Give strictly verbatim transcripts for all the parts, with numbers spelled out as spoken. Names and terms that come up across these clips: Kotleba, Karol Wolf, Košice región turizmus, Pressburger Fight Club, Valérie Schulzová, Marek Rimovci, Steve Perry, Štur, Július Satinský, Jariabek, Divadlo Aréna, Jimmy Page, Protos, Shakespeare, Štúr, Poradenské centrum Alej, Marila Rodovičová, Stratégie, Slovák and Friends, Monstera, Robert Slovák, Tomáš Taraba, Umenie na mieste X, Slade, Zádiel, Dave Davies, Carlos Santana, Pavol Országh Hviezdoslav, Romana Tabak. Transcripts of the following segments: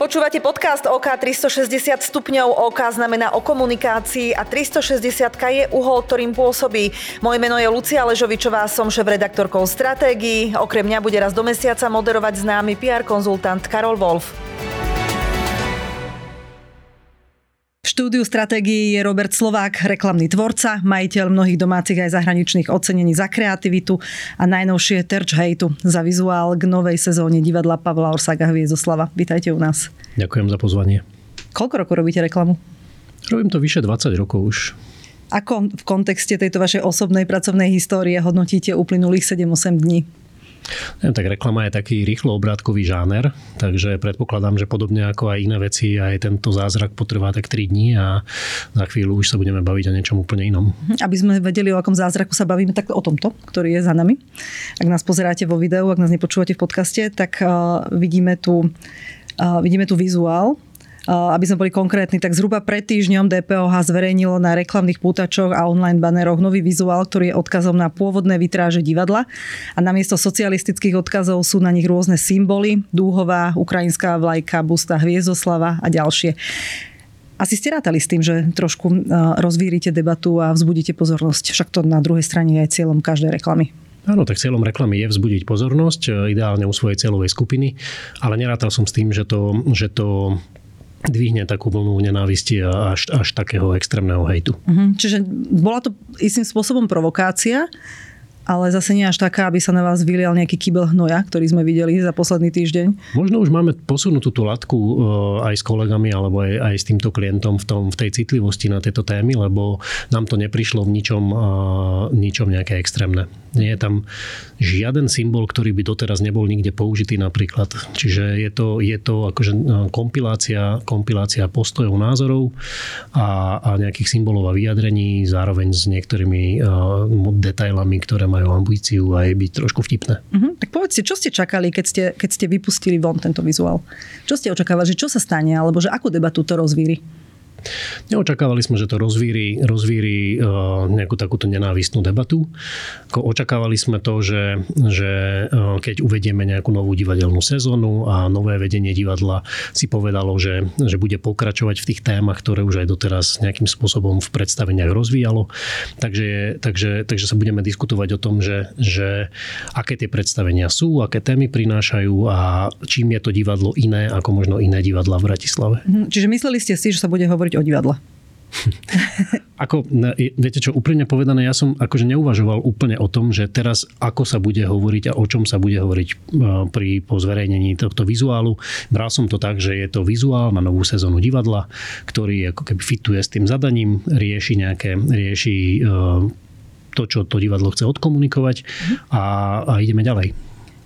Počúvate podcast ó ká tristošesťdesiat stupňov. ó ká znamená o komunikácii a tristošesťdesiat je uhol, ktorým pôsobí. Moje meno je Lucia Ležovičová, som šéf-redaktorkou stratégií. Okrem mňa bude raz do mesiaca moderovať známy pé er konzultant Karol Wolf. V štúdiu stratégií je Robert Slovák, reklamný tvorca, majiteľ mnohých domácich aj zahraničných ocenení za kreativitu a najnovšie terč hejtu za vizuál k novej sezóne divadla Pavla Országha Hviezdoslava. Vítajte u nás. Ďakujem za pozvanie. Koľko rokov robíte reklamu? Robím to vyše dvadsať rokov už. Ako v kontexte tejto vašej osobnej pracovnej histórie hodnotíte uplynulých sedem osem dní? Neviem, tak reklama je taký rýchlo obrátkový žáner, takže predpokladám, že podobne ako aj iné veci, aj tento zázrak potrvá tak tri dni a za chvíľu už sa budeme baviť o niečom úplne inom. Aby sme vedeli, o akom zázraku sa bavíme, tak o tomto, ktorý je za nami. Ak nás pozeráte vo videu, ak nás nepočúvate v podcaste, tak uh, vidíme tu, uh, vidíme tu vizuál. Aby sme boli konkrétni, tak zhruba pred týždňom dé pé ó há zverejnilo na reklamných pútačoch a online baneroch nový vizuál, ktorý je odkazom na pôvodné vitráže divadla a namiesto socialistických odkazov sú na nich rôzne symboly, dúhová, ukrajinská vlajka, busta Hviezdoslava a ďalšie. Asi ste rátali s tým, že trošku rozvírite debatu a vzbudíte pozornosť, však to na druhej strane je aj cieľom každej reklamy. Áno, tak cieľom reklamy je vzbudiť pozornosť, ideálne u svojej cieľovej skupiny, ale nerátal som s tým, že to, že to dvihne takú vlnu nenávisti a až, až takého extrémneho hejtu. Uh-huh. Čiže bola to istým spôsobom provokácia, ale zase nie až taká, aby sa na vás vylial nejaký kybel hnoja, ktorý sme videli za posledný týždeň. Možno už máme posunutú tú latku aj s kolegami alebo aj, aj s týmto klientom v, tom, v tej citlivosti na tieto témy, lebo nám to neprišlo v ničom, ničom nejaké extrémne. Nie je tam žiaden symbol, ktorý by doteraz nebol nikde použitý napríklad. Čiže je to, je to akože kompilácia, kompilácia postojov, názorov a, a nejakých symbolov a vyjadrení, zároveň s niektorými detailami, ktoré má majú ambíciu a je byť trošku vtipné. Uh-huh. Tak povedzte, čo ste čakali, keď ste, keď ste vypustili von tento vizuál? Čo ste očakávali, že čo sa stane, alebo že akú debatu to rozvíri? Neočakávali sme, že to rozvíri, rozvíri nejakú takúto nenávistnú debatu. Očakávali sme to, že, že keď uvedieme nejakú novú divadelnú sezónu a nové vedenie divadla si povedalo, že, že bude pokračovať v tých témach, ktoré už aj doteraz nejakým spôsobom v predstaveniach rozvíjalo. Takže, takže, takže sa budeme diskutovať o tom, že, že aké tie predstavenia sú, aké témy prinášajú a čím je to divadlo iné ako možno iné divadlá v Bratislave. Čiže mysleli ste si, že sa bude hovoriť o divadle? Ako, viete čo, úplne povedané, ja som akože neuvažoval úplne o tom, že teraz ako sa bude hovoriť a o čom sa bude hovoriť pri pozverejnení tohto vizuálu. Bral som to tak, že je to vizuál na novú sezónu divadla, ktorý ako keby fituje s tým zadaním, rieši nejaké, rieši to, čo to divadlo chce odkomunikovať a, a ideme ďalej.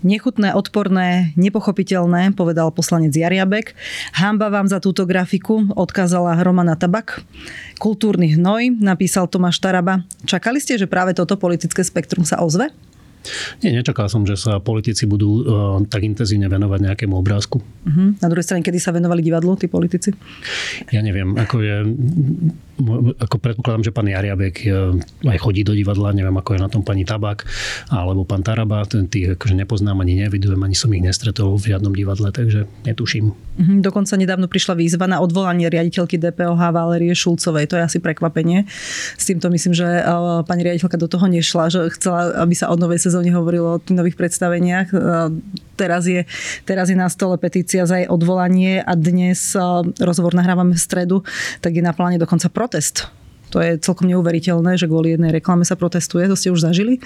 Nechutné, odporné, nepochopiteľné, povedal poslanec Jariabek. Hanba vám za túto grafiku, odkázala Romana Tabak. Kultúrny hnoj, napísal Tomáš Taraba. Čakali ste, že práve toto politické spektrum sa ozve? Nie, nečakal som, že sa politici budú uh, tak intenzívne venovať nejakému obrázku. Uh-huh. Na druhej strane, kedy sa venovali divadlu tí politici? Ja neviem, ako je... Ako predpokladám, že pán Jariabek aj chodí do divadla, neviem, ako je na tom pani Tabak, alebo pán Taraba, tých akože nepoznám ani nevidujem, ani som ich nestretol v žiadnom divadle, takže netuším. Mm-hmm. Dokonca nedávno prišla výzva na odvolanie riaditeľky dé pé ó há Valérie Schulzovej, to je asi prekvapenie. S týmto myslím, že pani riaditeľka do toho nešla, že chcela, aby sa od novej sezóne hovorilo o tých nových predstaveniach. Teraz je, teraz je na stole petícia za jej odvolanie a dnes rozhovor nahrávame v stredu, tak je na pláne dokonca protest. To je celkom neuveriteľné, že kvôli jednej reklame sa protestuje. To ste už zažili?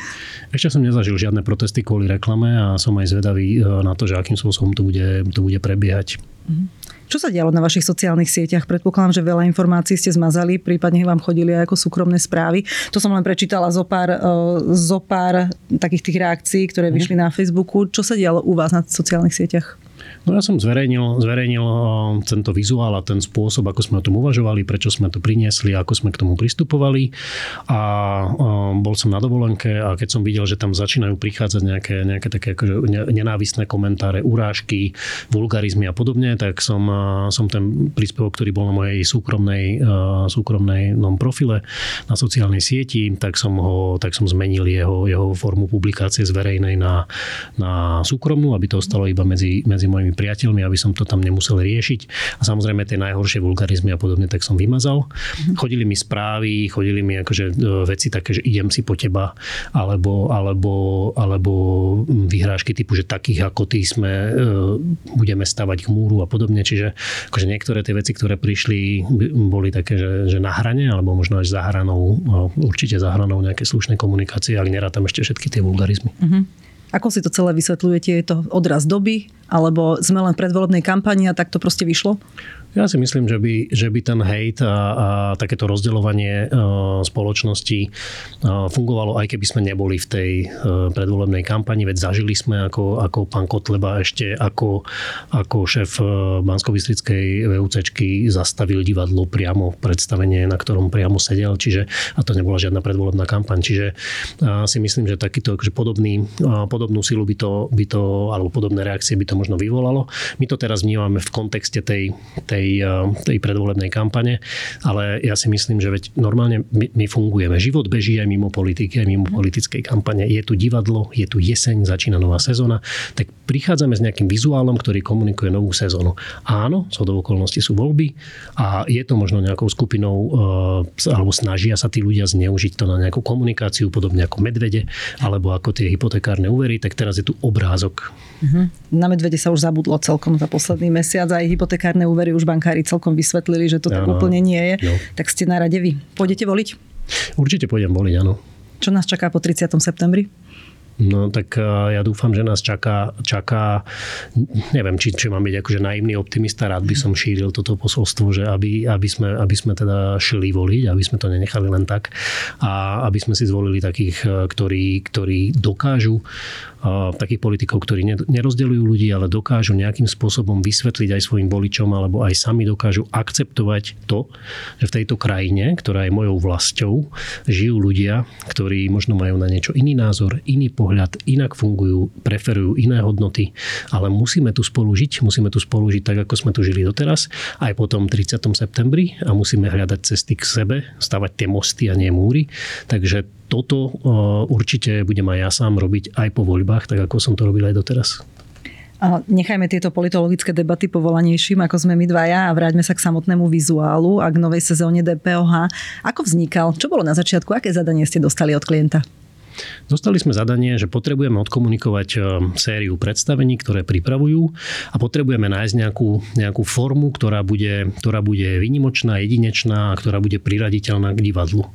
Ešte som nezažil žiadne protesty kvôli reklame a som aj zvedavý na to, že akým spôsobom to bude, to bude prebiehať. Čo sa dialo na vašich sociálnych sieťach? Predpokladám, že veľa informácií ste zmazali, prípadne vám chodili aj ako súkromné správy. To som len prečítala zo pár, zo pár takých tých reakcií, ktoré vyšli na Facebooku. Čo sa dialo u vás na sociálnych sieťach? No ja som zverejnil, zverejnil tento vizuál a ten spôsob, ako sme o tom uvažovali, prečo sme to priniesli, ako sme k tomu pristupovali a bol som na dovolenke a keď som videl, že tam začínajú prichádzať nejaké, nejaké také akože nenávistné komentáre, urážky, vulgarizmy a podobne, tak som, som ten príspevok, ktorý bol na mojej súkromnej, súkromnej profile na sociálnej sieti, tak som, ho, tak som zmenil jeho, jeho formu publikácie z verejnej na, na súkromnú, aby to ostalo iba medzi, medzi medzi mojimi priateľmi, aby som to tam nemusel riešiť. A samozrejme tie najhoršie vulgarizmy a podobne, tak som vymazal. Chodili mi správy, chodili mi akože veci také, že idem si po teba, alebo, alebo, alebo vyhrážky typu, že takých ako ty sme, budeme stavať k múru a podobne. Čiže akože niektoré tie veci, ktoré prišli, boli také, že, že na hrane, alebo možno až za hranou, určite za hranou nejaké slušné komunikácie, ale nerátam ešte všetky tie vulgarizmy. Uh-huh. Ako si to celé vysvetľujete? Je to odraz doby? Alebo sme len v predvolebnej kampani a tak to proste vyšlo? Ja si myslím, že by, že by ten hejt a, a takéto rozdeľovanie e, spoločnosti e, fungovalo, aj keby sme neboli v tej e, predvolebnej kampani. Veď zažili sme, ako, ako pán Kotleba ešte ako, ako šéf Banskobystrickej VÚCčky zastavil divadlo priamo v predstavenie, na ktorom priamo sedel. Čiže, a to nebola žiadna predvolebná kampaň. Čiže a si myslím, že takýto akože podobný, a podobnú silu by to, by to, alebo podobné reakcie by to možno vyvolalo. My to teraz vnímame v kontexte tej, tej tej predvolebnej kampane, ale ja si myslím, že veď normálne my, my fungujeme. Život beží aj mimo politiky, aj mimo politickej kampane. Je tu divadlo, je tu jeseň, začína nová sezóna, tak prichádzame s nejakým vizuálom, ktorý komunikuje novú sezónu. Áno, zo do okolností sú voľby a je to možno nejakou skupinou, alebo snažia sa tí ľudia zneužiť to na nejakú komunikáciu, podobne ako medvede, alebo ako tie hypotekárne úvery, tak teraz je tu obrázok. Na medvede sa už zabudlo celkom za posledný mesiac, aj hypotekárne úvery už bankári celkom vysvetlili, že to tak ano, úplne nie je, jo. Tak ste na rade vy. Pôjdete voliť? Určite pôjdem voliť, áno. Čo nás čaká po tridsiatom septembri? No tak ja dúfam, že nás čaká, čaká neviem, či, či mám byť akože naivný optimista, rád by som šíril toto posolstvo, že aby, aby, sme, aby sme teda šli voliť, aby sme to nenechali len tak a aby sme si zvolili takých, ktorí, ktorí dokážu, takých politikov, ktorí nerozdeľujú ľudí, ale dokážu nejakým spôsobom vysvetliť aj svojim voličom, alebo aj sami dokážu akceptovať to, že v tejto krajine, ktorá je mojou vlastou, žijú ľudia, ktorí možno majú na niečo iný názor, iný pohľad, inak fungujú, preferujú iné hodnoty, ale musíme tu spolu žiť, musíme tu spolu žiť tak, ako sme tu žili doteraz, aj po tom tridsiatom septembri a musíme hľadať cesty k sebe, stavať tie mosty a nie múry, takže toto určite budem aj ja sám robiť aj po voľbách, tak ako som to robil aj doteraz. A nechajme tieto politologické debaty povolanejším, ako sme my dvaja a vráťme sa k samotnému vizuálu a k novej sezóne D P O H. Ako vznikal? Čo bolo na začiatku? Aké zadanie ste dostali od klienta? Dostali sme zadanie, že potrebujeme odkomunikovať sériu predstavení, ktoré pripravujú a potrebujeme nájsť nejakú, nejakú formu, ktorá bude, ktorá bude výnimočná, jedinečná a ktorá bude priraditeľná k divadlu.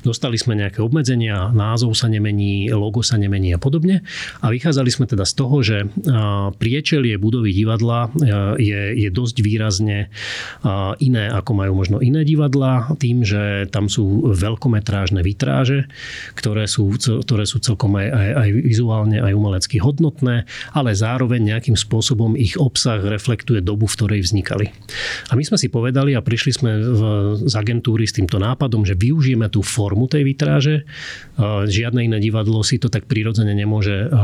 Dostali sme nejaké obmedzenia, názov sa nemení, logo sa nemení a podobne a vychádzali sme teda z toho, že priečelie budovy divadla je, je dosť výrazne iné, ako majú možno iné divadlá, tým, že tam sú veľkometrážne vitráže, ktoré sú ktoré sú celkom aj, aj, aj vizuálne, aj umelecky hodnotné, ale zároveň nejakým spôsobom ich obsah reflektuje dobu, v ktorej vznikali. A my sme si povedali a prišli sme v, z agentúry s týmto nápadom, že využijeme tú formu tej vitráže. Žiadne iné divadlo si to tak prirodzene nemôže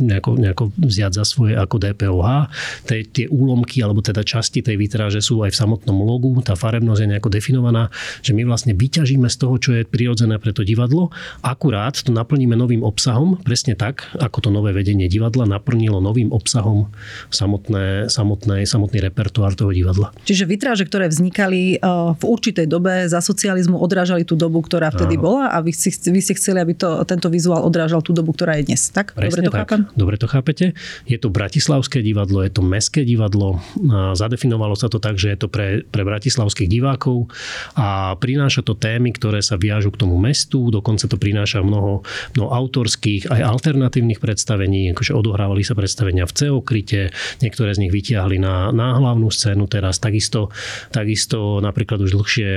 nejako, nejako vziať za svoje ako D P O H. Te, tie úlomky, alebo teda časti tej vitráže sú aj v samotnom logu, tá farebnosť je nejako definovaná, že my vlastne vyťažíme z toho, čo je prirodzené pre to divadlo, akurát to naplníme novým obsahom, presne tak, ako to nové vedenie divadla naplnilo novým obsahom samotné, samotné, samotný repertoár toho divadla. Čiže vitráže, ktoré vznikali v určitej dobe za socializmu, odrážali tú dobu, ktorá vtedy Áno. bola a vy, vy ste chceli, aby to, tento vizuál odrážal tú dobu, ktorá je dnes. Tak? Presne Dobre to tak. Chápem? Dobre to chápete. Je to bratislavské divadlo, je to mestské divadlo. Zadefinovalo sa to tak, že je to pre, pre bratislavských divákov a prináša to témy, ktoré sa viažú k tomu mestu. Dokonca to prináša mnoho no autorských, aj alternatívnych predstavení, akože odohrávali sa predstavenia v Ceokryte, niektoré z nich vytiahli na, na hlavnú scénu teraz, takisto, takisto napríklad už dlhšie,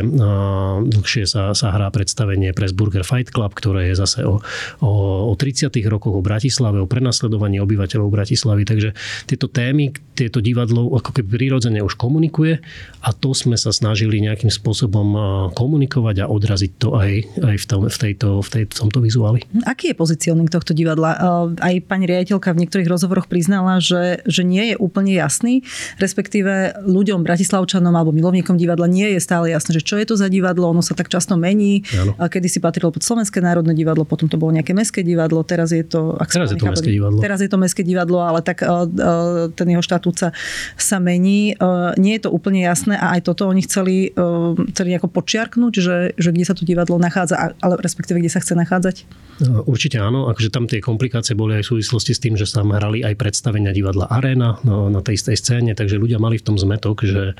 dlhšie sa, sa hrá predstavenie Pressburger Fight Club, ktoré je zase o, o, o tridsiatych rokoch, o Bratislave, o prenasledovaní obyvateľov Bratislavy, takže tieto témy, tieto divadlo ako keby prirodzene už komunikuje a to sme sa snažili nejakým spôsobom komunikovať a odraziť to aj, aj v, tom, v, tejto, v, tej, v tomto vizuálu. hlavy. Aký je pozicioning tohto divadla? Aj pani riaditeľka v niektorých rozhovoroch priznala, že, že nie je úplne jasný, respektíve ľuďom, bratislavčanom alebo milovníkom divadla nie je stále jasné, že čo je to za divadlo, ono sa tak často mení. Kedysi patrilo pod Slovenské národné divadlo, potom to bolo nejaké mestské divadlo, teraz je to, ak teraz, je to mestské divadlo. teraz je to mestské divadlo, ale tak ten jeho štatút sa, sa mení. Nie je to úplne jasné a aj toto oni chceli, chceli nejako počiarknúť, že, že kde sa tu divadlo nachádza, ale respektíve kde sa chce nachádzať? Určite áno, akože tam tie komplikácie boli aj v súvislosti s tým, že sa tam hrali aj predstavenia divadla Aréna no, na tej istej scéne, takže ľudia mali v tom zmetok, že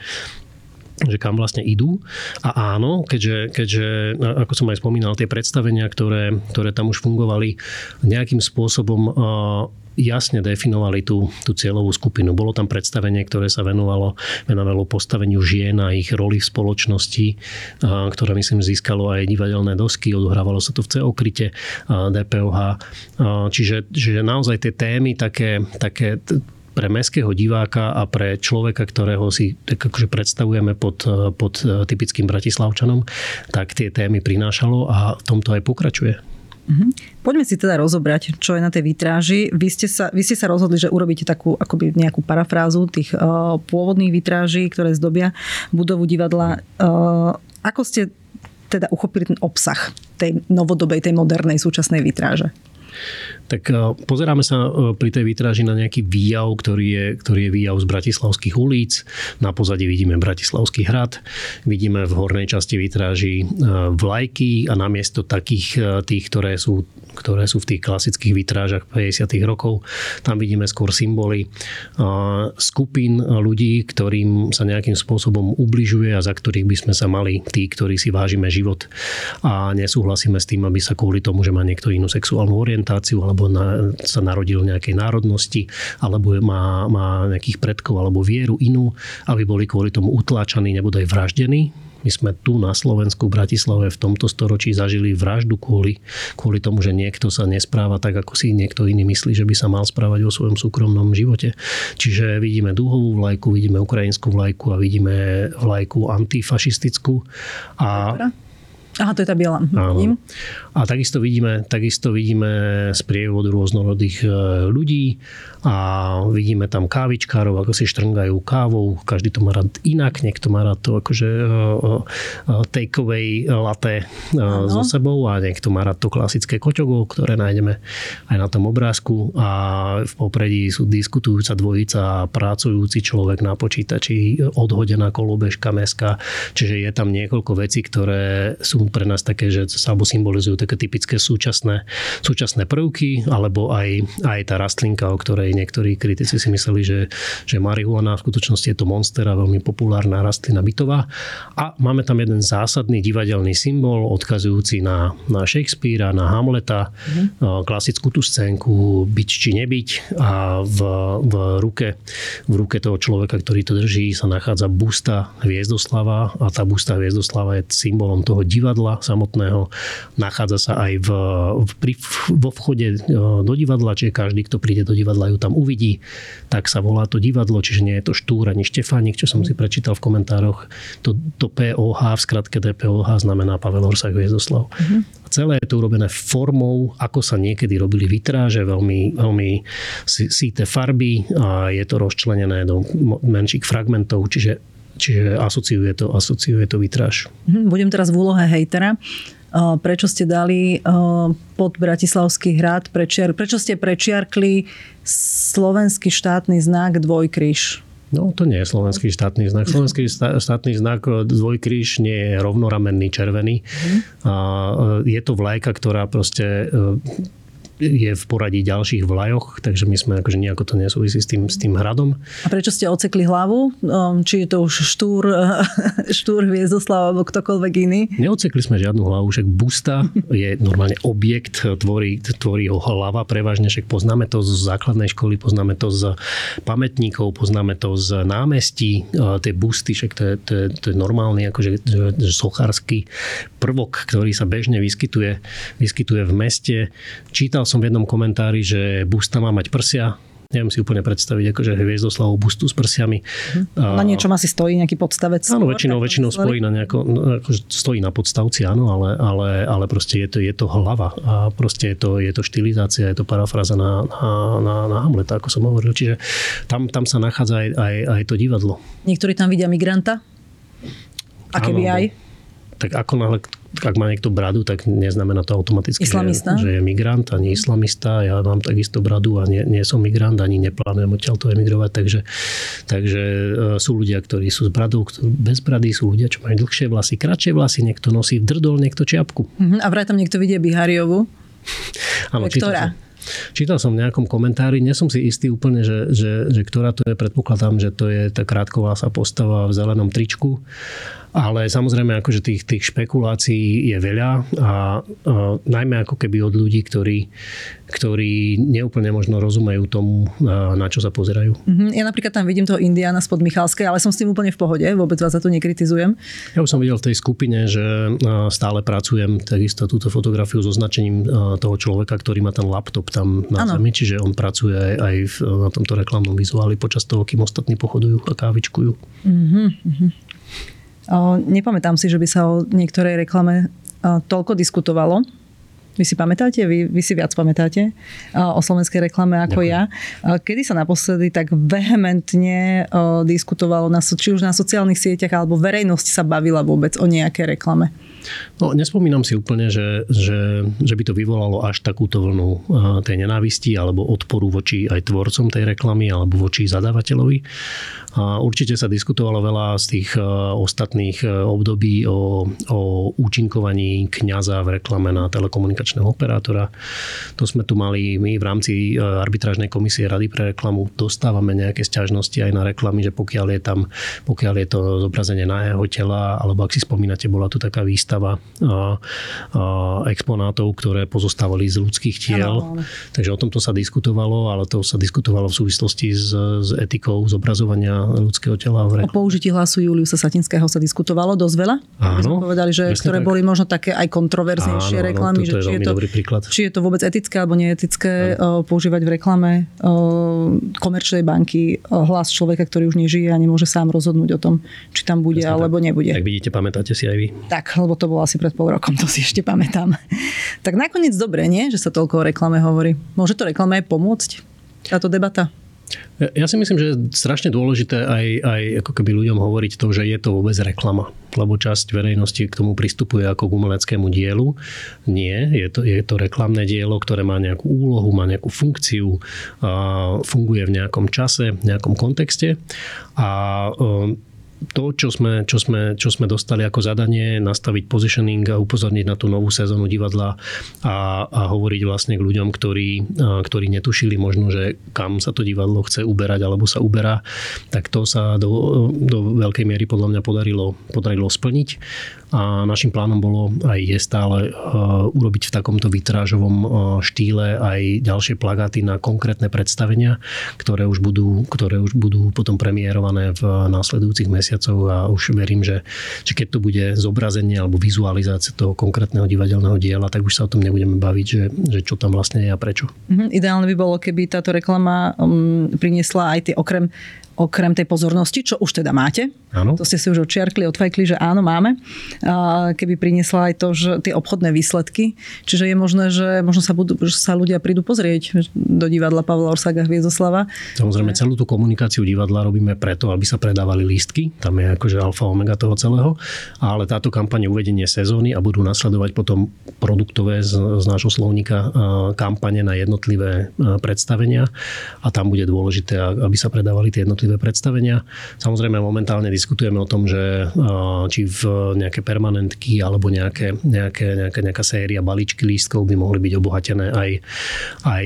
že kam vlastne idú. A áno, keďže, keďže ako som aj spomínal, tie predstavenia, ktoré, ktoré tam už fungovali, nejakým spôsobom jasne definovali tú, tú cieľovú skupinu. Bolo tam predstavenie, ktoré sa venovalo, venovalo postaveniu žien a ich roli v spoločnosti, ktoré myslím získalo aj divadelné dosky, odohrávalo sa to v C-okryte D P O H. Čiže, čiže naozaj tie témy také, také pre mestského diváka a pre človeka, ktorého si tak akože predstavujeme pod, pod typickým bratislavčanom, tak tie témy prinášalo a v tomto aj pokračuje. Mm-hmm. Poďme si teda rozobrať, čo je na tej výtráži. Vy ste sa, vy ste sa rozhodli, že urobíte takú akoby nejakú parafrázu tých uh, pôvodných výtráží, ktoré zdobia budovu divadla. Uh, ako ste teda uchopili ten obsah tej novodobej, tej modernej, súčasnej výtráže? Tak pozeráme sa pri tej výtráži na nejaký výjav, ktorý je, ktorý je výjav z bratislavských ulic. Na pozadí vidíme Bratislavský hrad, vidíme v hornej časti výtráži vlajky a namiesto takých tých, ktoré sú, ktoré sú v tých klasických výtrážach päťdesiatych rokov, tam vidíme skôr symboly skupín ľudí, ktorým sa nejakým spôsobom ubližuje a za ktorých by sme sa mali tí, ktorí si vážime život a nesúhlasíme s tým, aby sa kvôli tomu, že má niekto inú sexuálnu orientáciu alebo na, sa narodil nejakej národnosti, alebo má, má nejakých predkov alebo vieru inú, aby boli kvôli tomu utláčaní, nebodaj vraždení. My sme tu na Slovensku, v Bratislave v tomto storočí zažili vraždu kvôli, kvôli tomu, že niekto sa nespráva tak, ako si niekto iný myslí, že by sa mal správať vo svojom súkromnom živote. Čiže vidíme dúhovú vlajku, vidíme ukrajinskú vlajku a vidíme vlajku antifašistickú. A Aha, to je tá biela. Vidím. A takisto vidíme, takisto vidíme sprievod rôznorodých ľudí a vidíme tam kávičkárov, ako si štrngajú kávou. Každý to má rád inak, niekto má rád to akože take-away latte so sebou a niekto má rád to klasické koťogo, ktoré nájdeme aj na tom obrázku. A v popredí sú diskutujúca dvojica a pracujúci človek na počítači, odhodená kolobežka mestská. Čiže je tam niekoľko vecí, ktoré sú pre nás také, že sa symbolizujú také typické súčasné, súčasné prvky, alebo aj, aj tá rastlinka, o ktorej niektorí kritici si mysleli, že, že marihuana, v skutočnosti je to monstera, veľmi populárna rastlina bytová. A máme tam jeden zásadný divadelný symbol, odkazujúci na, na Shakespearea, na Hamleta, mm-hmm. klasickú tú scénku byť či nebyť a v, v, ruke, v ruke toho človeka, ktorý to drží, sa nachádza busta Hviezdoslava a tá busta Hviezdoslava je symbolom toho divadla divadla samotného. Nachádza sa aj v, v, pri, vo vchode do divadla, čiže každý, kto príde do divadla, ju tam uvidí. Tak sa volá to divadlo, čiže nie je to Štúr ani Štefánik, čo som si prečítal v komentároch. To, to P O H, v skratke D P O H, znamená Pavol Országh Hviezdoslav. Uh-huh. Celé je to urobené formou, ako sa niekedy robili vitráže, veľmi, veľmi síte farby a je to rozčlenené do menších fragmentov, čiže Čiže asociuje to, asociuje to výtraž. Budem teraz v úlohe hejtera. Prečo ste dali pod Bratislavský hrad, prečiar, prečo ste prečiarkli slovenský štátny znak dvojkríž? No, to nie je slovenský štátny znak. Slovenský štátny znak dvojkríž nie je rovnoramenný červený. Mm. Je to vlajka, ktorá proste je v poradí ďalších vlajoch, takže my sme akože nejako to nesúvisí s tým, s tým hradom. A prečo ste odsekli hlavu? Či je to už Štúr, Štúr Hviezdoslav alebo ktokoľvek iný? Neodsekli sme žiadnu hlavu, však busta je normálne objekt, tvorí, tvorí ho hlava prevažne, však poznáme to z základnej školy, poznáme to z pamätníkov, poznáme to z námestí, tie busty, však to je, to je, to je normálny akože sochársky prvok, ktorý sa bežne vyskytuje, vyskytuje v meste. Čítal som v jednom komentári, že busta má mať prsia, neviem si úplne predstaviť, akože Hviezdoslavu bustu s prsiami. Uh-huh. A na niečom asi stojí nejaký podstavec? Áno, väčšinou, väčšinou stojí na nejako, akože stojí na podstavci, áno, ale, ale, ale proste je to, je to hlava a proste je to, je to štilizácia, je to parafráza na, na, na, na Hamleta, ako som hovoril. Čiže tam, tam sa nachádza aj, aj, aj to divadlo. Niektorí tam vidia migranta? A keby áno, aj? Tak ako náhle, ak má niekto bradu, tak neznamená to automaticky, že, že je migrant, ani islamista. Ja mám takisto bradu a nie, nie som migrant, ani neplánujem odtiaľto emigrovať. Takže, takže sú ľudia, ktorí sú s bradou, ktorí bez brady, sú ľudia, čo majú dlhšie vlasy, kratšie vlasy, niekto nosí drdol, niekto čiapku. Uh-huh. A vraj tam niekto vidie Bihariovu? Áno, čítam. Čítal som v nejakom komentári, nie som si istý úplne, že, že, že ktorá to je, predpokladám, že to je tá krátkovlasá postava v zelenom tričku, ale samozrejme akože tých, tých špekulácií je veľa a, a najmä ako keby od ľudí, ktorí, ktorí neúplne možno rozumejú tomu, na čo sa pozerajú. Ja napríklad tam vidím toho Indiana spod Michalskej, ale som s tým úplne v pohode, vôbec vás za to nekritizujem. Ja už som videl v tej skupine, že stále pracujem takisto túto fotografiu s označením toho človeka, ktorý má ten laptop tam na ano. Zemi, čiže on pracuje aj, aj v, na tomto reklamnom vizuáli počas toho, kým ostatní pochodujú a kávičkujú. Uh-huh, uh-huh. O, nepamätám si, že by sa o niektorej reklame o, toľko diskutovalo. Vy si pamätáte? Vy, vy si viac pamätáte o, o slovenskej reklame ako Ďakujem. Ja. O, kedy sa naposledy tak vehementne o, diskutovalo, na, či už na sociálnych sieťach, alebo verejnosť sa bavila vôbec o nejaké reklame? No, nespomínam si úplne, že, že, že by to vyvolalo až takúto vlnu tej nenávisti alebo odporu voči aj tvorcom tej reklamy alebo voči zadávateľovi. A určite sa diskutovalo veľa z tých ostatných období o, o účinkovaní kňaza v reklame na telekomunikačného operátora. To sme tu mali my v rámci arbitrážnej komisie Rady pre reklamu. Dostávame nejaké sťažnosti aj na reklamy, že pokiaľ je tam, pokiaľ je to zobrazenie nahého tela, alebo ak si spomínate, bola tu taká výstava A, a exponátov, ktoré pozostávali z ľudských tiel. Ano, ano. Takže o tomto sa diskutovalo, ale to sa diskutovalo v súvislosti s, s etikou zobrazovania ľudského tela. O použití hlasu Júliusa Satinského sa diskutovalo dosť veľa. Áno. Povedali, že ktoré tak. Boli možno také aj kontroverznejšie áno, reklamy. Áno, že je či, je to, či je to vôbec etické alebo neetické áno. používať v reklame komerčnej banky hlas človeka, ktorý už nežije a nemôže sám rozhodnúť o tom, či tam bude Presne, alebo tak. Nebude. Tak vidíte, pamätáte si aj vy. Tak, lebo to To bolo asi pred pol rokom, to si ešte pamätám. Tak nakoniec dobre, nie? Že sa toľko o reklame hovorí. Môže to reklame aj pomôcť? Táto debata? Ja si myslím, že je strašne dôležité aj, aj ako keby ľuďom hovoriť to, že je to vôbec reklama. Lebo časť verejnosti k tomu pristupuje ako k umeleckému dielu. Nie, je to, je to reklamné dielo, ktoré má nejakú úlohu, má nejakú funkciu, funguje v nejakom čase, v nejakom kontexte a to, čo sme, čo, sme, čo sme dostali ako zadanie, nastaviť positioning a upozorniť na tú novú sezónu divadla a, a hovoriť vlastne k ľuďom, ktorí, ktorí netušili možno, že kam sa to divadlo chce uberať alebo sa uberá, tak to sa do, do veľkej miery podľa mňa podarilo, podarilo splniť. A našim plánom bolo aj je stále uh, urobiť v takomto vitrážovom uh, štýle aj ďalšie plagáty na konkrétne predstavenia, ktoré už budú, ktoré už budú potom premiérované v uh, následujúcich mesiacoch a už verím, že, že keď to bude zobrazenie alebo vizualizácia toho konkrétneho divadelného diela, tak už sa o tom nebudeme baviť, že, že čo tam vlastne je a prečo. Mm-hmm. Ideálne by bolo, keby táto reklama um, priniesla aj tie okrem okrem tej pozornosti, čo už teda máte. Áno. To ste si už očiarkli, odfajkli, že áno, máme. Keby priniesla aj to, že tie obchodné výsledky. Čiže je možné, že možno sa, budú, že sa ľudia prídu pozrieť do divadla Pavla Orsága Hviezdoslava. Samozrejme, celú tú komunikáciu divadla robíme preto, aby sa predávali lístky. Tam je akože alfa omega toho celého. Ale táto kampaň je uvedenie sezóny a budú nasledovať potom produktové z, z nášho slovníka kampane na jednotlivé predstavenia. A tam bude dôležité, aby sa predávali tie jednotlivé predstavenia. Samozrejme momentálne diskutujeme o tom, že či v nejaké permanentky alebo nejaké, nejaké, nejaká, nejaká séria balíčky lístkov by mohli byť obohatené aj, aj,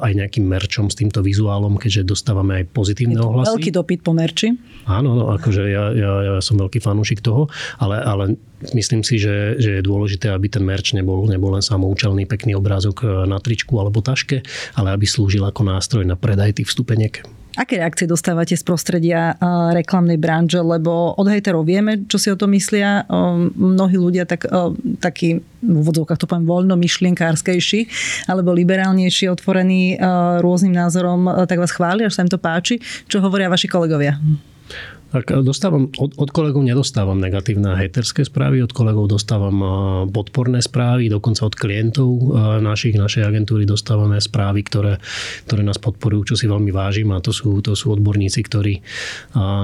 aj nejakým merčom s týmto vizuálom, keďže dostávame aj pozitívne ohlasy. Veľký dopyt po merči. Áno, no, akože ja, ja, ja som veľký fanúšik toho, ale, ale myslím si, že, že je dôležité, aby ten merč nebol, nebol len samoučelný pekný obrázok na tričku alebo taške, ale aby slúžil ako nástroj na predaj tých vstupeniek. Aké reakcie dostávate z prostredia reklamnej branže? Lebo od hejterov vieme, čo si o to myslia. Mnohí ľudia tak, takí, v úvodzovkách to poviem, voľnomyšlienkárskejší alebo liberálnejší, otvorení rôznym názorom, tak vás chvália, až sa im to páči. Čo hovoria vaši kolegovia? Tak dostávam, od, od kolegov nedostávam negatívne hejterské správy, od kolegov dostávam podporné správy, dokonca od klientov našich, našej agentúry dostávame správy, ktoré, ktoré nás podporujú, čo si veľmi vážim, a to sú, to sú odborníci, ktorí,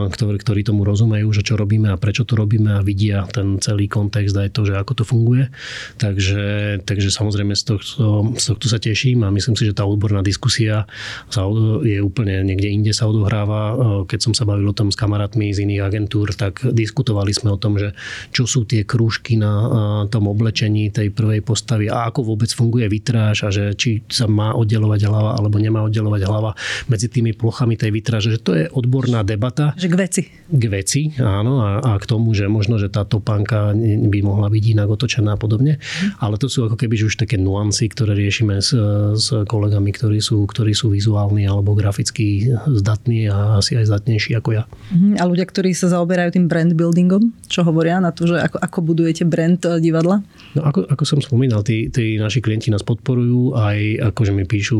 ktorí, ktorí tomu rozumejú, že čo robíme a prečo to robíme, a vidia ten celý kontext aj to, že ako to funguje. Takže, takže samozrejme z tohto, z tohto sa teším a myslím si, že tá odborná diskusia sa je úplne niekde inde sa odohráva. Keď som sa bavil o tom s kamarátmi z iných agentúr, tak diskutovali sme o tom, že čo sú tie krúžky na tom oblečení tej prvej postavy a ako vôbec funguje vitráž, a že či sa má oddelovať hlava alebo nemá oddelovať hlava medzi tými plochami tej vitráže. Že to je odborná debata. Že k veci. K veci, áno, a, a k tomu, že možno, že tá topánka by mohla byť inak otočená a podobne. Ale to sú ako keby už také nuancy, ktoré riešime s, s kolegami, ktorí sú, ktorí sú vizuálni alebo graficky zdatní a asi aj zdatnejší ako ja. Mhm. Ľudia, ktorí sa zaoberajú tým brand buildingom, čo hovoria na to, že ako, ako budujete brand divadla? No ako, ako som spomínal, tí, tí naši klienti nás podporujú, aj akože mi píšu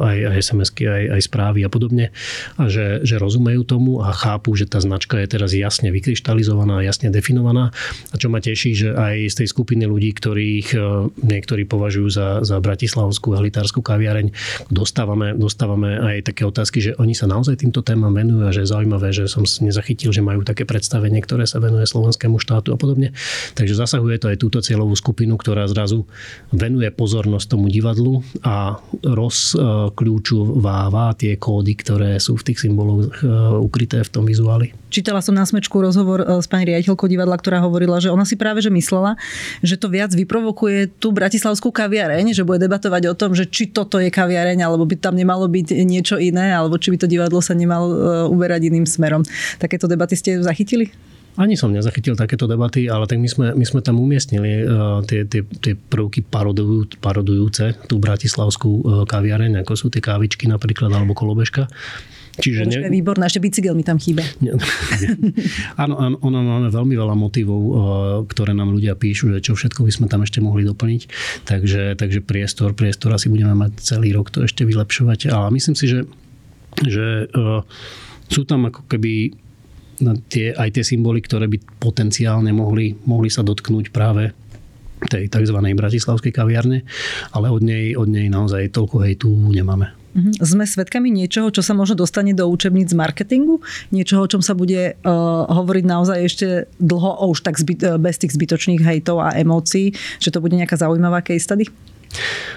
aj, aj es em esky, aj, aj správy a podobne, a že, že rozumejú tomu a chápu, že tá značka je teraz jasne vykryštalizovaná, jasne definovaná, a čo ma teší, že aj z tej skupiny ľudí, ktorých niektorí považujú za, za bratislavskú elitársku kaviareň, dostávame, dostávame aj také otázky, že oni sa naozaj týmto témam venujú a že je zaujímavé, že som nezachytil, že majú také predstavenie, ktoré sa venuje slovenskému štátu a podobne. Takže zasahuje to aj túto cieľovú skupinu, ktorá zrazu venuje pozornosť tomu divadlu a rozkľúčováva tie kódy, ktoré sú v tých symboloch ukryté v tom vizuáli. Čítala som na Smečku rozhovor s pani riaditeľkou divadla, ktorá hovorila, že ona si práve že myslela, že to viac vyprovokuje tú bratislavskú kaviareň, že bude debatovať o tom, že či toto je kaviareň, alebo by tam nemalo byť niečo iné, alebo či by to divadlo sa nemalo uberať iným smerom. Takéto debaty ste zachytili? Ani som nezachytil takéto debaty, ale tak my sme, my sme tam umiestnili uh, tie, tie, tie prvky parodujú, parodujúce tú bratislavskú uh, kaviareň, ako sú tie kávičky napríklad, alebo kolobežka. Čiže ne... Výborná, ešte bicykel mi tam chýba. Áno, ono máme veľmi veľa motivov, ktoré nám ľudia píšu, že čo všetko by sme tam ešte mohli doplniť. Takže, takže priestor, priestor asi budeme mať celý rok to ešte vylepšovať. A myslím si, že, že uh, sú tam ako keby tie, aj tie symboly, ktoré by potenciálne mohli, mohli sa dotknúť práve tej tzv. Bratislavskej kaviarne, ale od nej, od nej naozaj toľko hejtu nemáme. Mm-hmm. Sme svedkami niečoho, čo sa možno dostane do učebníc marketingu? Niečoho, o čom sa bude uh, hovoriť naozaj ešte dlho, oh, už tak zbyt, bez tých zbytočných hejtov a emócií, že to bude nejaká zaujímavá case study?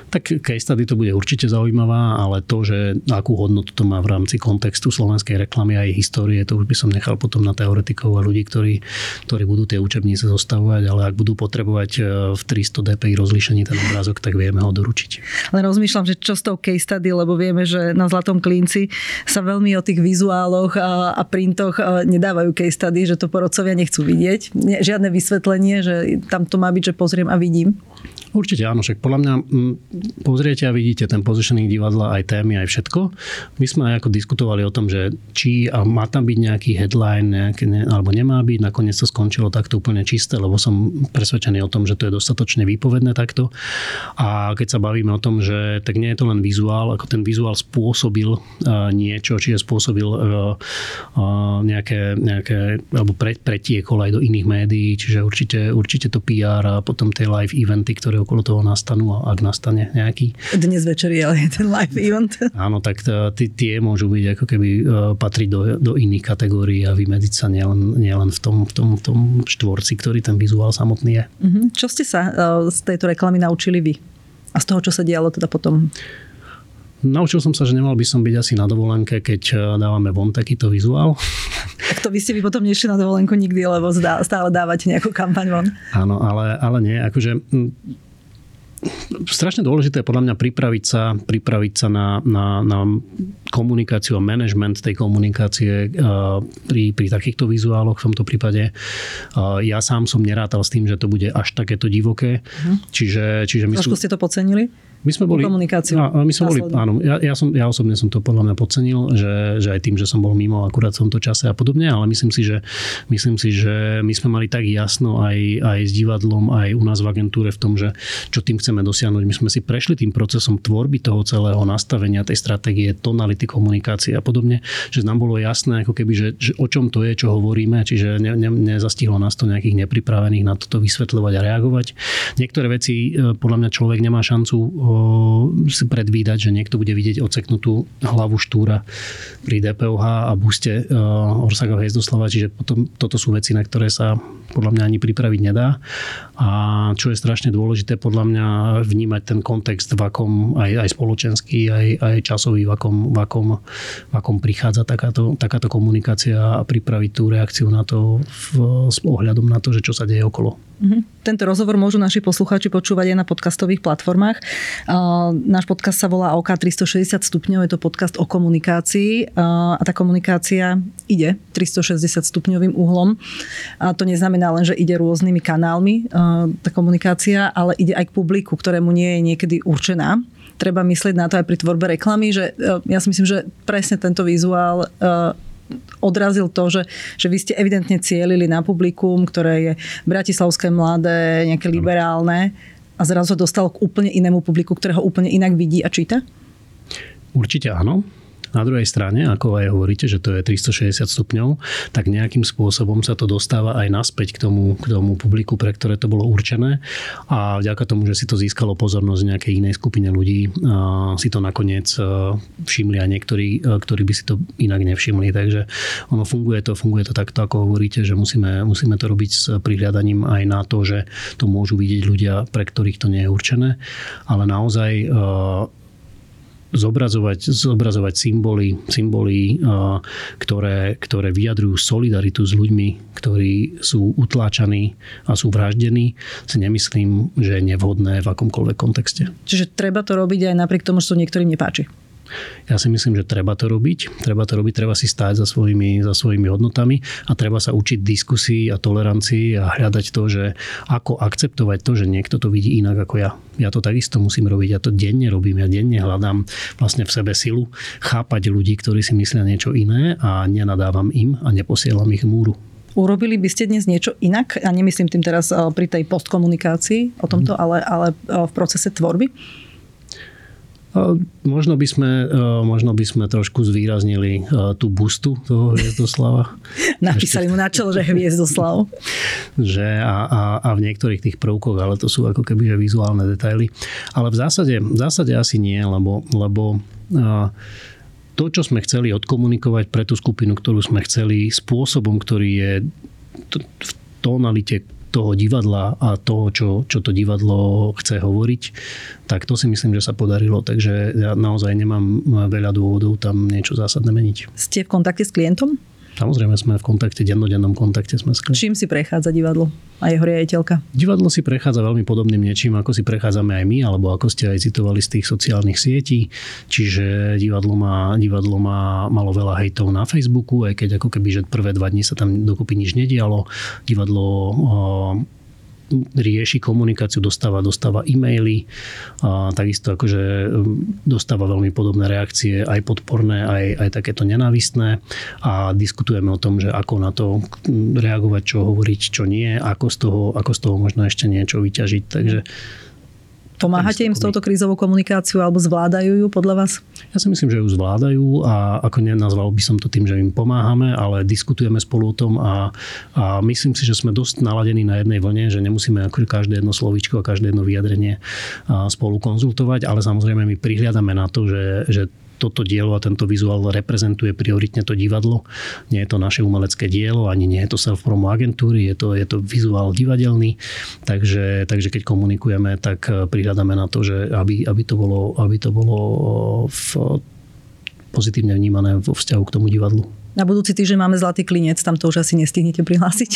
Tak case study to bude určite zaujímavá, ale to, že akú hodnotu to má v rámci kontextu slovenskej reklamy a jej histórie, to už by som nechal potom na teoretikov a ľudí, ktorí, ktorí budú tie učebnice zostavovať, ale ak budú potrebovať v tristo dé pé í rozlíšení ten obrázok, tak vieme ho doručiť. Len rozmýšľam, že čo s tou case study, lebo vieme, že na Zlatom klinci sa veľmi o tých vizuáloch a printoch nedávajú case study, že to porodcovia nechcú vidieť. Žiadne vysvetlenie, že tam to má byť, že pozriem a vidím. Určite áno, však podľa mňa pozriete a vidíte ten positioning divadla, aj témy, aj všetko. My sme aj ako diskutovali o tom, že či a má tam byť nejaký headline nejaký, ne, alebo nemá byť. Nakoniec to skončilo takto úplne čisté, lebo som presvedčený o tom, že to je dostatočne výpovedné takto. A keď sa bavíme o tom, že tak nie je to len vizuál, ako ten vizuál spôsobil uh, niečo, čiže spôsobil uh, uh, nejaké, nejaké alebo pre, pretiekol aj do iných médií, čiže určite, určite to pé er a potom tie live eventy, ktoré okolo toho nastanú, a ak nastane nejaký. Dnes večer je ten live event. Áno, tak t- tie môžu byť ako keby patriť do, do iných kategórií a vymedziť sa nielen, nielen v, tom, v, tom, v tom štvorci, ktorý ten vizuál samotný je. Mm-hmm. Čo ste sa z tejto reklamy naučili vy? A z toho, čo sa dialo teda potom? Naučil som sa, že nemal by som byť asi na dovolenke, keď dávame von takýto vizuál. Tak to by ste by potom nešli na dovolenku nikdy, lebo stále dávate nejakú kampaň von. Áno, ale, ale nie. Akože... Strašne dôležité je podľa mňa pripraviť sa, pripraviť sa na, na, na komunikáciu a management tej komunikácie pri, pri takýchto vizuáloch v tomto prípade. Ja sám som nerátal s tým, že to bude až takéto divoké. Mm. Čiže, čiže my trošku ste to podcenili? My sme boli, komunikáciu. No, my sme boli, áno, ja, ja, som, ja osobne som to podľa mňa podcenil, že, že aj tým, že som bol mimo akurát v tomto čase a podobne, ale myslím si, že, myslím si, že my sme mali tak jasno aj, aj s divadlom, aj u nás v agentúre v tom, že čo tým chceme dosiahnuť. My sme si prešli tým procesom tvorby toho celého nastavenia, tej stratégie, tonality komunikácie a podobne, že nám bolo jasné, ako keby, že, že o čom to je, čo hovoríme, čiže ne, ne, nezastihlo nás to nejakých nepripravených na toto vysvetľovať a reagovať. Niektoré veci podľa mňa človek nemá šancu si predvídať, že niekto bude vidieť odseknutú hlavu Štúra pri dé pé ó há a buste Országha Hviezdoslava, čiže potom toto sú veci, na ktoré sa podľa mňa ani pripraviť nedá. A čo je strašne dôležité podľa mňa vnímať ten kontext, v akom aj, aj spoločenský, aj, aj časový, v akom, v akom, v akom prichádza takáto, takáto komunikácia a pripraviť tú reakciu na to v, s ohľadom na to, že čo sa deje okolo. Tento rozhovor môžu naši poslucháči počúvať aj na podcastových platformách. Náš podcast sa volá ó ká tristošesťdesiat stupňov, je to podcast o komunikácii a tá komunikácia ide tristošesťdesiat stupňovým uhlom. A to neznamená len, že ide rôznymi kanálmi tá komunikácia, ale ide aj k publiku, ktorému nie je niekedy určená. Treba myslieť na to aj pri tvorbe reklamy, že ja si myslím, že presne tento vizuál odrazil to, že, že vy ste evidentne cielili na publikum, ktoré je bratislavské, mladé, nejaké liberálne a zrazu sa dostalo k úplne inému publiku, ktoré ho úplne inak vidí a číta? Určite áno. Na druhej strane, ako aj hovoríte, že to je tristošesťdesiat stupňov, tak nejakým spôsobom sa to dostáva aj naspäť k tomu, k tomu publiku, pre ktoré to bolo určené. A vďaka tomu, že si to získalo pozornosť nejakej inej skupine ľudí, si to nakoniec všimli aj niektorí, ktorí by si to inak nevšimli. Takže ono funguje to, funguje to takto, ako hovoríte, že musíme, musíme to robiť s prihľadaním aj na to, že to môžu vidieť ľudia, pre ktorých to nie je určené. Ale naozaj zobrazovať, zobrazovať symboly, symboly ktoré, ktoré vyjadrujú solidaritu s ľuďmi, ktorí sú utláčaní a sú vraždení, si nemyslím, že je nevhodné v akomkoľvek kontexte. Čiže treba to robiť aj napriek tomu, že to niektorým nepáči? Ja si myslím, že treba to robiť. Treba to robiť, treba si stáť za svojimi, za svojimi hodnotami a treba sa učiť diskusii a tolerancii a hľadať to, že ako akceptovať to, že niekto to vidí inak ako ja. Ja to takisto musím robiť, ja to denne robím, ja denne hľadám vlastne v sebe silu chápať ľudí, ktorí si myslia niečo iné a nenadávam im a neposielam ich múru. Urobili by ste dnes niečo inak? Ja nemyslím tým teraz pri tej postkomunikácii o tomto, mm. ale, ale v procese tvorby? Možno by sme, možno by sme trošku zvýraznili tú bustu toho Hviezdoslava. Napísali mu na čelo, že Hviezdoslav. Že a, a, a v niektorých tých prvkoch, ale to sú ako keby že vizuálne detaily. Ale v zásade, v zásade asi nie, lebo, lebo to, čo sme chceli odkomunikovať pre tú skupinu, ktorú sme chceli, spôsobom, ktorý je v tonalite toho divadla a toho, čo, čo to divadlo chce hovoriť, tak to si myslím, že sa podarilo. Takže ja naozaj nemám veľa dôvodov tam niečo zásadné meniť. Ste v kontakte s klientom? Samozrejme sme v kontakte, dennodennom kontakte sme s klientom. Čím si prechádza divadlo a jeho riaditeľka? Divadlo si prechádza veľmi podobným niečím, ako si prechádzame aj my, alebo ako ste aj citovali z tých sociálnych sietí. Čiže divadlo má, divadlo má malo veľa hejtov na Facebooku, aj keď ako keby, že prvé dva dni sa tam dokopy nič nedialo. Divadlo Uh, rieši komunikáciu, dostáva, dostáva e-maily a takisto akože dostáva veľmi podobné reakcie, aj podporné, aj, aj takéto nenávistné a diskutujeme o tom, že ako na to reagovať, čo hovoriť, čo nie, ako z toho, ako z toho možno ešte niečo vyťažiť, takže pomáhate im s touto krízovou komunikáciou alebo zvládajú ju podľa vás? Ja si myslím, že ju zvládajú a ako nenazval by som to tým, že im pomáhame, ale diskutujeme spolu o tom a, a myslím si, že sme dosť naladení na jednej vlne, že nemusíme každé jedno slovíčko a každé jedno vyjadrenie spolu konzultovať, ale samozrejme my prihliadame na to, že, že toto dielo a tento vizuál reprezentuje prioritne to divadlo. Nie je to naše umelecké dielo, ani nie je to self-promo agentúry, je to, je to vizuál divadelný. Takže, takže keď komunikujeme, tak prihľadáme na to, že aby, aby to bolo, aby to bolo v, pozitívne vnímané vo vzťahu k tomu divadlu. Na budúci týždeň máme Zlatý klinec, tam to už asi nestihnete prihlásiť.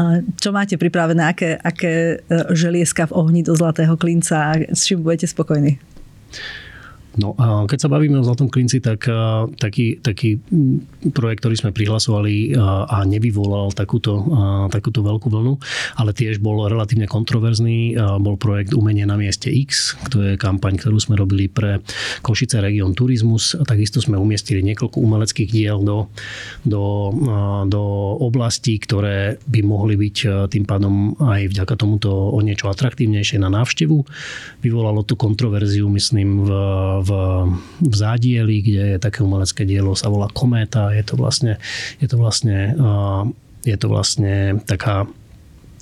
A čo máte pripravené? Aké, aké želieska v ohni do Zlatého klinca? S čím budete spokojní? No a keď sa bavíme o Zlatom klinci, tak taký, taký projekt, ktorý sme prihlasovali a nevyvolal takúto, takúto veľkú vlnu, ale tiež bol relatívne kontroverzný, bol projekt Umenie na mieste X, to je kampaň, ktorú sme robili pre Košice región turizmus. A takisto sme umiestnili niekoľko umeleckých diel do, do, do oblastí, ktoré by mohli byť tým pádom aj vďaka tomuto o niečo atraktívnejšie na návštevu. Vyvolalo tú kontroverziu, myslím, v V, v Zádieli, kde je také umelecké dielo, sa volá Kométa. Je to vlastne, je to vlastne, je to vlastne taká,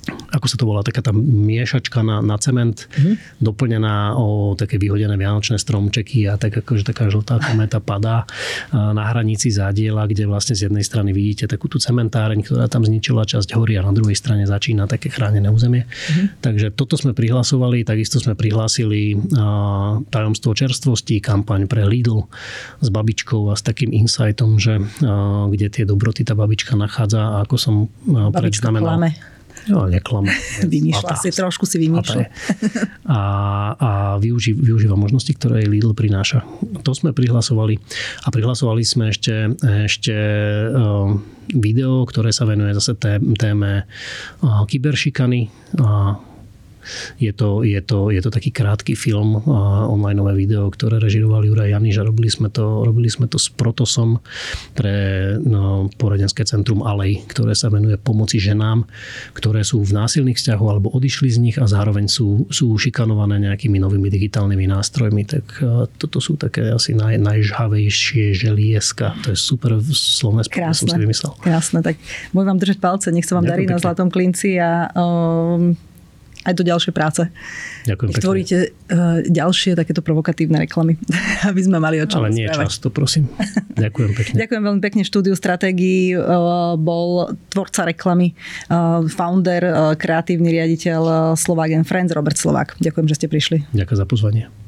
ako sa to volá, taká tá miešačka na, na cement, mm-hmm. doplnená o také vyhodené vianočné stromčeky a tak akože taká žltá kométa padá na hranici Zádiela, kde vlastne z jednej strany vidíte takú tú cementáreň, ktorá tam zničila časť hory a na druhej strane začína také chránené územie. Mm-hmm. Takže toto sme prihlasovali, takisto sme prihlásili tajomstvo čerstvosti, kampaň pre Lidl s babičkou a s takým insightom, že kde tie dobroty tá babička nachádza a ako som predznamenal. No, neklame. Vymýšľa si, trošku si vymýšľa. A, a využí, využíva možnosti, ktoré Lidl prináša. To sme prihlasovali. A prihlasovali sme ešte, ešte video, ktoré sa venuje zase téme kyberšikany. Je to, je to, je to taký krátky film, onlineové video, ktoré režiroval Juraj Janiš a robili sme to, robili sme to s Protosom pre no, Poradenské centrum Alej, ktoré sa venuje pomoci ženám, ktoré sú v násilných vzťahoch alebo odišli z nich a zároveň sú, sú šikanované nejakými novými digitálnymi nástrojmi. Tak toto sú také asi naj, najžhavejšie želieska. To je super slovné spôsob, som si vymyslel. Krásne, tak môžem vám držať palce, nech sa vám darí na Zlatom klinci a um... aj do ďalšej práce. Ďakujem pekne. Tvoríte uh, ďalšie takéto provokatívne reklamy, aby sme mali o čom rozprávať. Ale nie správať. Často, prosím. Ďakujem pekne. Ďakujem veľmi pekne. Štúdiu stratégií uh, bol tvorca reklamy, uh, founder, uh, kreatívny riaditeľ uh, Slovák and Friends, Robert Slovák. Ďakujem, že ste prišli. Ďakujem za pozvanie.